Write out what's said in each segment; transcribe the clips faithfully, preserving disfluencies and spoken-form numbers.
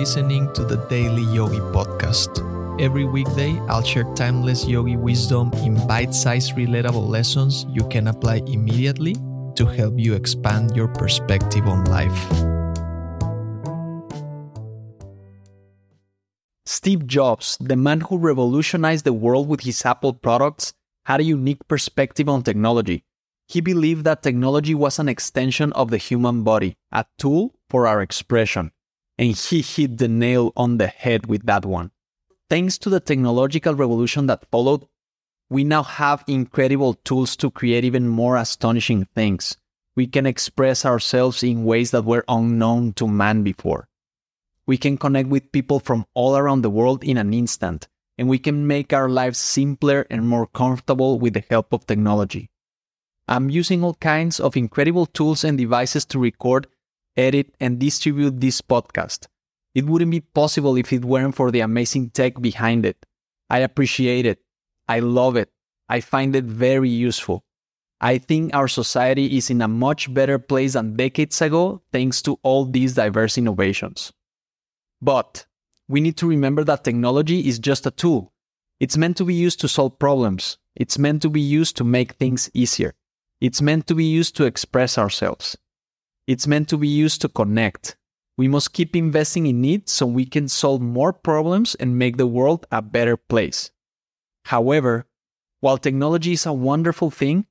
listening to the Daily Yogi Podcast. Every weekday, I'll share timeless yogi wisdom in bite-sized, relatable lessons you can apply immediately to help you expand your perspective on life. Steve Jobs, the man who revolutionized the world with his Apple products, had a unique perspective on technology. He believed that technology was an extension of the human body, a tool for our expression. And he hit the nail on the head with that one. Thanks to the technological revolution that followed, we now have incredible tools to create even more astonishing things. We can express ourselves in ways that were unknown to man before. We can connect with people from all around the world in an instant, and we can make our lives simpler and more comfortable with the help of technology. I'm using all kinds of incredible tools and devices to record, edit, and distribute this podcast. It wouldn't be possible if it weren't for the amazing tech behind it. I appreciate it. I love it. I find it very useful. I think our society is in a much better place than decades ago thanks to all these diverse innovations. But we need to remember that technology is just a tool. It's meant to be used to solve problems. It's meant to be used to make things easier. It's meant to be used to express ourselves. It's meant to be used to connect. We must keep investing in it so we can solve more problems and make the world a better place. However, while technology is a wonderful thing,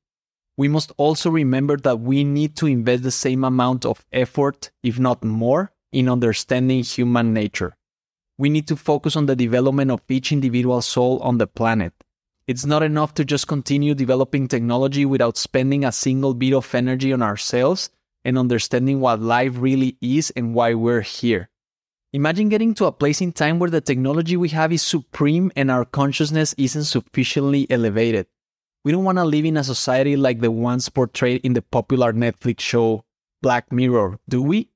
we must also remember that we need to invest the same amount of effort, if not more, in understanding human nature. We need to focus on the development of each individual soul on the planet. It's not enough to just continue developing technology without spending a single bit of energy on ourselves and understanding what life really is and why we're here. Imagine getting to a place in time where the technology we have is supreme and our consciousness isn't sufficiently elevated. We don't want to live in a society like the ones portrayed in the popular Netflix show Black Mirror, do we?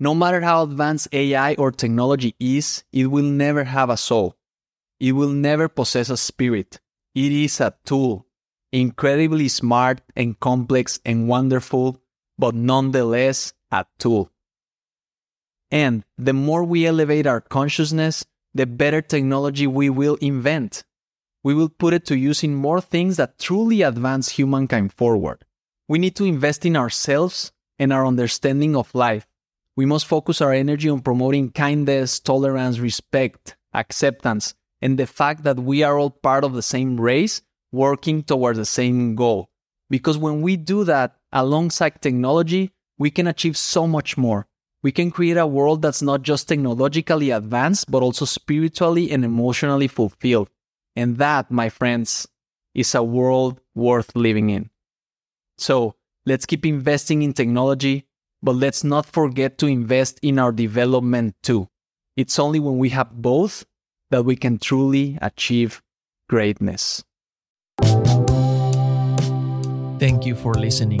No matter how advanced A I or technology is, it will never have a soul. It will never possess a spirit. It is a tool, incredibly smart and complex and wonderful, but nonetheless a tool. And the more we elevate our consciousness, the better technology we will invent. We will put it to use in more things that truly advance humankind forward. We need to invest in ourselves and our understanding of life. We must focus our energy on promoting kindness, tolerance, respect, acceptance, and the fact that we are all part of the same race, working towards the same goal. Because when we do that, alongside technology, we can achieve so much more. We can create a world that's not just technologically advanced, but also spiritually and emotionally fulfilled. And that, my friends, is a world worth living in. So, let's keep investing in technology, but let's not forget to invest in our development too. It's only when we have both that we can truly achieve greatness. Thank you for listening.